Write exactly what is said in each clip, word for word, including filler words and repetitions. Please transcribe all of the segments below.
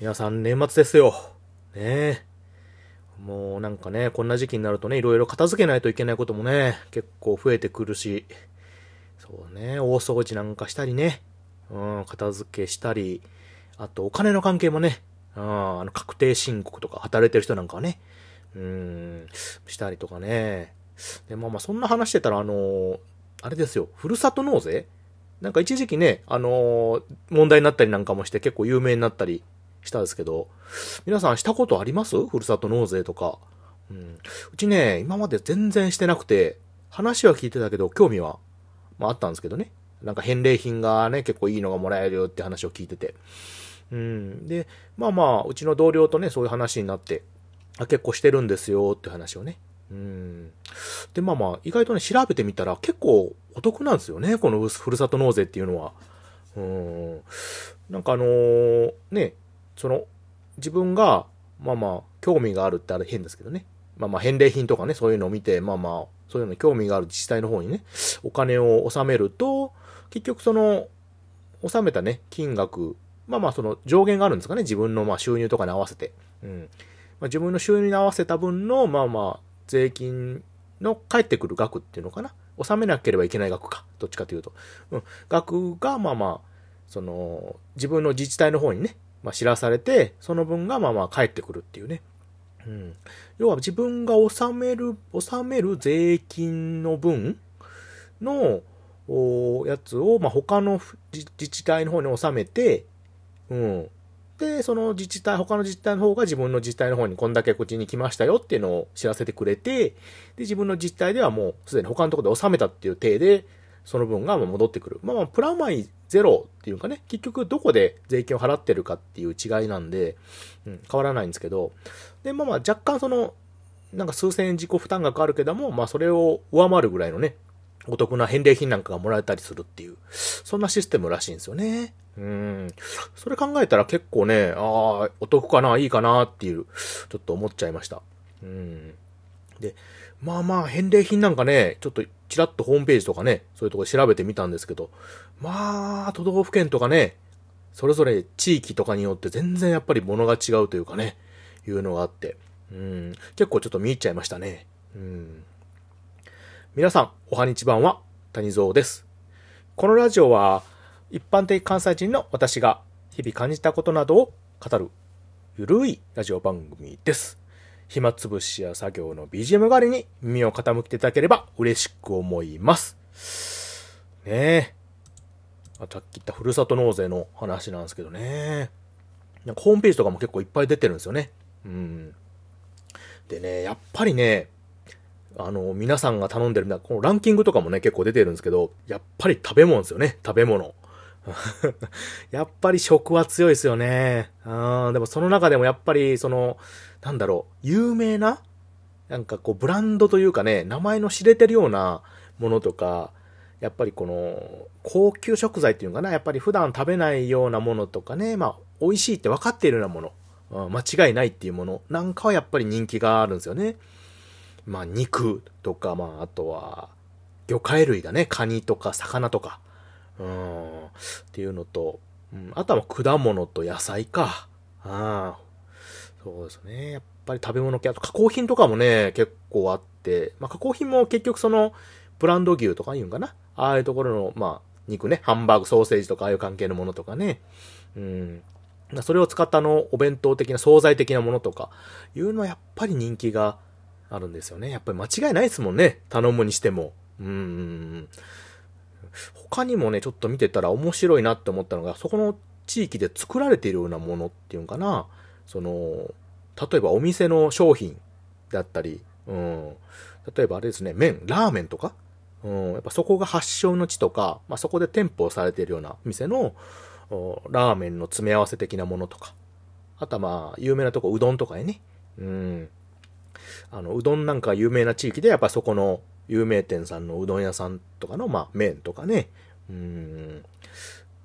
皆さん年末ですよ。ねえ。もうなんかね、こんな時期になるとね、いろいろ片付けないといけないこともね、結構増えてくるし、そうね、大掃除なんかしたりね、うん、片付けしたり、あとお金の関係もね、うん、あの確定申告とか働いてる人なんかはね、うん、したりとかね。で、まあまあそんな話してたら、あの、あれですよ、ふるさと納税なんか一時期ね、あの、問題になったりなんかもして結構有名になったり、したんですけど、皆さんしたことあります？ふるさと納税とか、うん、うちね今まで全然してなくて、話は聞いてたけど興味は、まあ、あったんですけどね、なんか返礼品がね結構いいのがもらえるよって話を聞いてて、うん、でまあまあうちの同僚とねそういう話になって、あ結構してるんですよって話をね、うん、でまあまあ意外とね調べてみたら結構お得なんですよね、このふるさと納税っていうのは、うん、なんかあのー、ねその自分がまあまあ興味があるってあれ変ですけどね、まあまあ返礼品とかねそういうのを見て、まあまあそういうのに興味がある自治体の方にねお金を納めると、結局その納めたね金額、まあまあその上限があるんですかね、自分のまあ収入とかに合わせて、うんまあ、自分の収入に合わせた分のまあまあ税金の返ってくる額っていうのかな、納めなければいけない額か、どっちかというと、うん、額がまあまあその自分の自治体の方にねまあ、知らされて、その分がまあまあ返ってくるっていうね。うん。要は自分が納める、納める税金の分のやつを、まあ、他の自治体の方に納めて、うん。で、その自治体、他の自治体の方が自分の自治体の方にこんだけこっちに来ましたよっていうのを知らせてくれて、で、自分の自治体ではもうすでに他のところで納めたっていう体で、その分が戻ってくる。まあまあ、プラマイゼロっていうかね、結局どこで税金を払ってるかっていう違いなんで、うん、変わらないんですけど、で、まあまあ、若干その、なんか数千円自己負担額あるけども、まあそれを上回るぐらいのね、お得な返礼品なんかがもらえたりするっていう、そんなシステムらしいんですよね。うん。それ考えたら結構ね、ああ、お得かな、いいかなっていう、ちょっと思っちゃいました。うん。で、まあまあ、返礼品なんかね、ちょっと、ちらっとホームページとかね、そういうところ調べてみたんですけど、まあ、都道府県とかね、それぞれ地域とかによって全然やっぱり物が違うというかね、いうのがあって、うん、結構ちょっと見入っちゃいましたね。うん、皆さん、おはにちばんは、谷蔵です。このラジオは、一般的関西人の私が日々感じたことなどを語る、ゆるいラジオ番組です。暇つぶしや作業の ビージーエム 代わりに耳を傾けていただければ嬉しく思います。ねえ。さっき言ったふるさと納税の話なんですけどね。なんかホームページとかも結構いっぱい出てるんですよね。うん。でね、やっぱりね、あの、皆さんが頼んでる、このランキングとかもね、結構出てるんですけど、やっぱり食べ物ですよね。食べ物。やっぱり食は強いですよね。あでもその中でもやっぱりそのなんだろう有名ななんかこうブランドというかね名前の知れてるようなものとかやっぱりこの高級食材っていうのかなやっぱり普段食べないようなものとかねまあ美味しいって分かっているようなもの、うん、間違いないっていうものなんかはやっぱり人気があるんですよね。まあ肉とかまああとは魚介類だねカニとか魚とか。うん、っていうのと、うん、あとは果物と野菜か。あそうですね。やっぱり食べ物系、あと加工品とかもね、結構あって、まあ、加工品も結局その、ブランド牛とか言うんかな。ああいうところの、まあ、肉ね、ハンバーグ、ソーセージとかああいう関係のものとかね。うん。それを使ったあの、お弁当的な、惣菜的なものとか、いうのはやっぱり人気があるんですよね。やっぱり間違いないですもんね。頼むにしても。うん。他にもね、ちょっと見てたら面白いなって思ったのが、そこの地域で作られているようなものっていうのかな。その、例えばお店の商品だったり、うん、例えばあれですね、麺、ラーメンとか、うん、やっぱそこが発祥の地とか、まあ、そこで店舗をされているような店の、ラーメンの詰め合わせ的なものとか、あとはまあ、有名なとこ、うどんとかへね、うん、あの、うどんなんか有名な地域で、やっぱそこの、有名店さんのうどん屋さんとかの、まあ、麺とかね。うーん。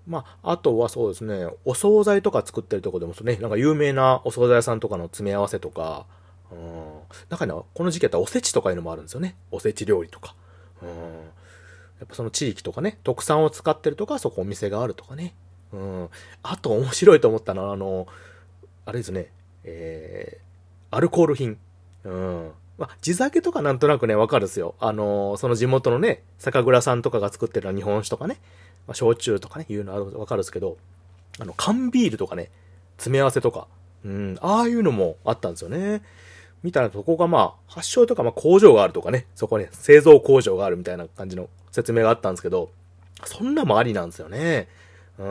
まあ、あとはそうですね、お惣菜とか作ってるとこでもね、なんか有名なお惣菜屋さんとかの詰め合わせとか、うん。中には、この時期やったらおせちとかいうのもあるんですよね。おせち料理とか。うん。やっぱその地域とかね、特産を使ってるとか、そこお店があるとかね。うん。あと面白いと思ったのは、あの、あれですね、えー、アルコール品。うん。まあ、地酒とかなんとなくね、わかるですよ。あのー、その地元のね、酒蔵さんとかが作ってる日本酒とかね、まあ、焼酎とかね、いうのはわかるんですけど、あの、缶ビールとかね、詰め合わせとか、うん、ああいうのもあったんですよね。みたいなとこがまあ、発祥とかまあ工場があるとかね、そこね、製造工場があるみたいな感じの説明があったんですけど、そんなもありなんですよね。うん。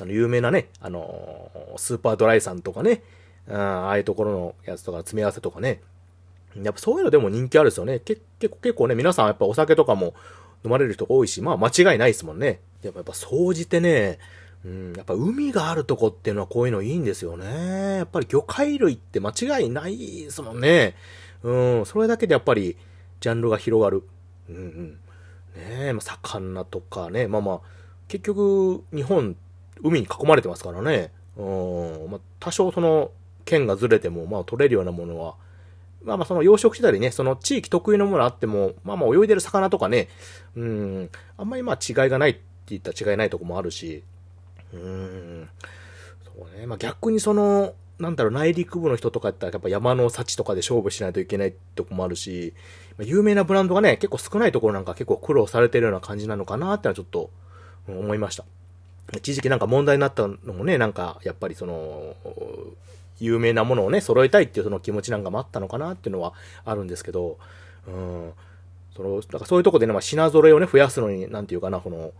あの、有名なね、あのー、スーパードライさんとかね、うん、ああいうところのやつとか詰め合わせとかね。やっぱそういうのでも人気あるですよね。結構、結構ね、皆さんやっぱお酒とかも飲まれる人が多いし、まあ間違いないですもんね。やっぱやっぱ総じてね、うん、やっぱ海があるとこっていうのはこういうのいいんですよね。やっぱり魚介類って間違いないですもんね。うん、それだけでやっぱりジャンルが広がる。うんうん。ねえ、まあ、魚とかね、まあまあ、結局日本、海に囲まれてますからね。うん、まあ、多少その県がずれても、まあ取れるようなものは、まあまあその養殖したりね、その地域特有のものあっても、まあまあ泳いでる魚とかね、うん、あんまりまあ違いがないって言ったら違いないとこもあるし、うーんそうね。まあ、逆にその、なんだろう、内陸部の人とかやったら、やっぱ山の幸とかで勝負しないといけないとこもあるし、有名なブランドがね、結構少ないところなんか結構苦労されてるような感じなのかなってのはちょっと思いました。一時期なんか問題になったのもね、なんかやっぱりその、有名なものをね、揃えたいっていうその気持ちなんかもあったのかなっていうのはあるんですけど、うん、その、だからそういうとこでね、まあ、品揃えをね、増やすのに、なんていうかな、この、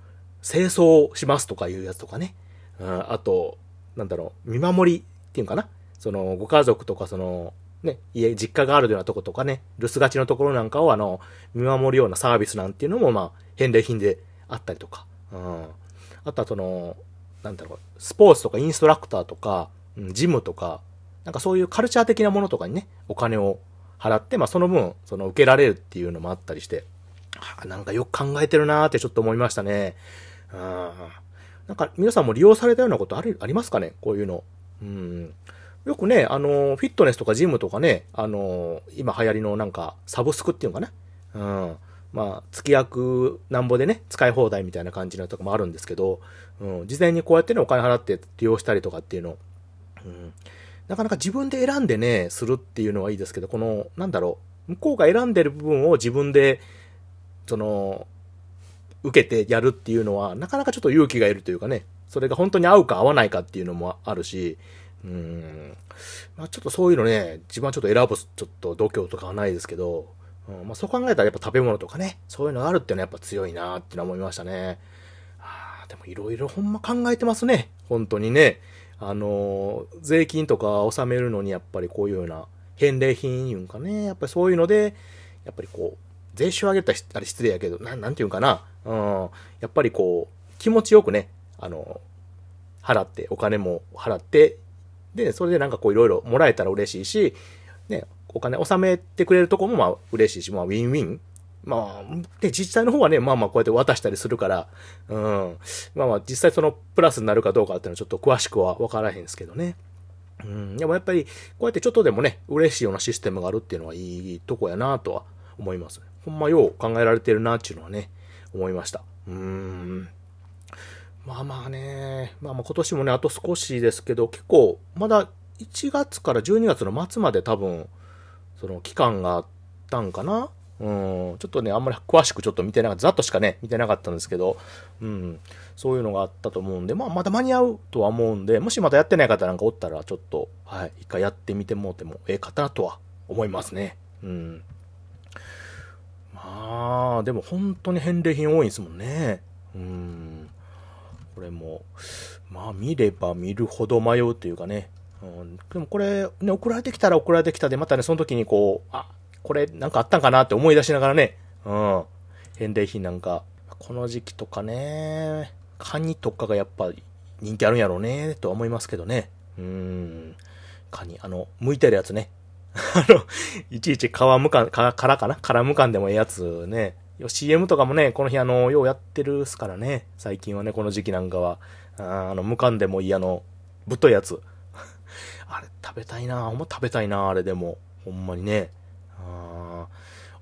清掃しますとかいうやつとかね、うん、あと、なんだろう、見守りっていうかな、その、ご家族とか、その、ね、家、実家があるようなとことかね、留守がちのところなんかを、あの、見守るようなサービスなんていうのも、まあ、返礼品であったりとか、うん、あとはその、なんだろう、スポーツとかインストラクターとか、ジムとか、なんかそういうカルチャー的なものとかにね、お金を払って、まあ、その分、その、受けられるっていうのもあったりして、あ、なんかよく考えてるなーってちょっと思いましたね。うん。なんか皆さんも利用されたようなことある、ありますかね？こういうの。うん。よくね、あの、フィットネスとかジムとかね、あの、今流行りのなんか、サブスクっていうのかな？うん。まあ、月額なんぼでね、使い放題みたいな感じのとかもあるんですけど、うん。事前にこうやってね、お金払って利用したりとかっていうの。うん。なかなか自分で選んでね、するっていうのはいいですけど、この、なんだろう、向こうが選んでる部分を自分で、その、受けてやるっていうのは、なかなかちょっと勇気がいるというかね、それが本当に合うか合わないかっていうのもあるし、うーん、まあちょっとそういうのね、自分はちょっと選ぶ、ちょっと度胸とかはないですけど、うん、まあそう考えたらやっぱ食べ物とかね、そういうのがあるっていうのはやっぱ強いなーってのは思いましたね。あー、でもいろいろほんま考えてますね、本当にね。あのー、税金とか納めるのにやっぱりこういうような返礼品いうんかね、やっぱりそういうので、やっぱりこう、税収上げたらあれ失礼やけど、な、なんていうんかな。うん。やっぱりこう、気持ちよくね、あの、払って、お金も払って、で、それでなんかこういろいろもらえたら嬉しいし、ね、お金納めてくれるとこもまあ嬉しいし、まあウィンウィン。まあ、で、自治体の方はね、まあまあこうやって渡したりするから、うん。まあまあ実際そのプラスになるかどうかっていうのはちょっと詳しくはわからへんですけどね。うん。でもやっぱり、こうやってちょっとでもね、嬉しいようなシステムがあるっていうのはいいとこやなとは思いますね。ほんまよう考えられてるなっていうのはね、思いました。うーん。まあまあね、まあまあ今年もね、あと少しですけど、結構、まだいちがつからじゅうにがつの末まで多分、その期間があったんかな？うん。ちょっとね、あんまり詳しくちょっと見てなかった、ざっとしかね、見てなかったんですけど、うん。そういうのがあったと思うんで、まあまだ間に合うとは思うんで、もしまだやってない方なんかおったら、ちょっと、はい、一回やってみてもうてもええかなとは思いますね。うん。ああ、でも本当に返礼品多いんですもんね。うーん。これも、まあ見れば見るほど迷うというかね。うん、でもこれ、ね、送られてきたら送られてきたで、またね、その時にこう、あ、これなんかあったんかなって思い出しながらね。うん。返礼品なんか、この時期とかね、カニとかがやっぱ人気あるんやろうね、とは思いますけどね。うーん。カニ、あの、剥いてるやつね。あの、いちいち皮むかん、か、殻かな？殻むかんでもええやつね。シーエム とかもね、この日あの、ようやってるっすからね。最近はね、この時期なんかは。あ, あの、むかんでもいいあの、ぶっといやつ。あれ、食べたいなぁ。ほんま食べたいなぁ、あれでも。ほんまにね。あ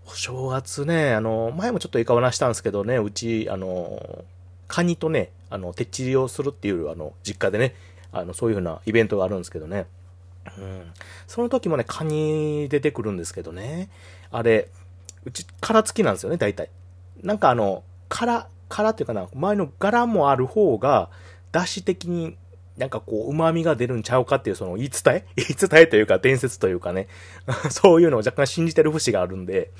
お正月ね、あの、前もちょっといか話したんですけどね、うち、あの、カニとね、あの、てっちりをするっていう、あの、実家でね、あのそういうふうなイベントがあるんですけどね、うん、その時もねカニ出てくるんですけどね、あれうち殻付きなんですよね大体。なんかあの殻殻っていうかな、前の柄もある方が出汁的になんかこう旨味が出るんちゃうかっていう、その言い伝え言い伝えというか伝説というかねそういうのを若干信じてる節があるんで、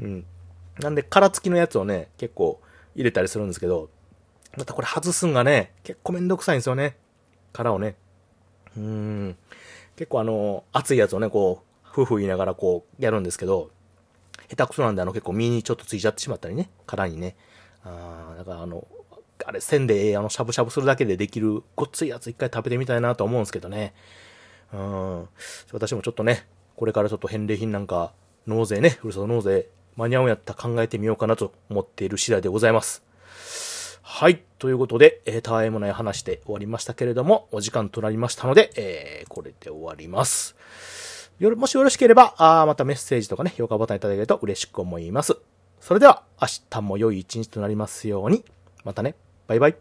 うん、なんで殻付きのやつをね結構入れたりするんですけど、またこれ外すんがね結構めんどくさいんですよね、殻をね。うーん結構あの熱いやつをねこうフーフー言いながらこうやるんですけど、下手くそなんであの結構身にちょっとついちゃってしまったりね、殻にね、あーだからあのあれ、せんで、あの、しゃぶしゃぶするだけでできる、ごっついやつ一回食べてみたいなと思うんですけどね。うん。私もちょっとね、これからちょっと返礼品なんか、納税ね、ふるさと納税、間に合うんやったら考えてみようかなと思っている次第でございます。はい。ということで、えー、たわいもない話で終わりましたけれども、お時間となりましたので、えー、これで終わります。よろ、もしよろしければ、あまたメッセージとかね、評価ボタンいただけると嬉しく思います。それでは、明日も良い一日となりますように。またね。バイバイ。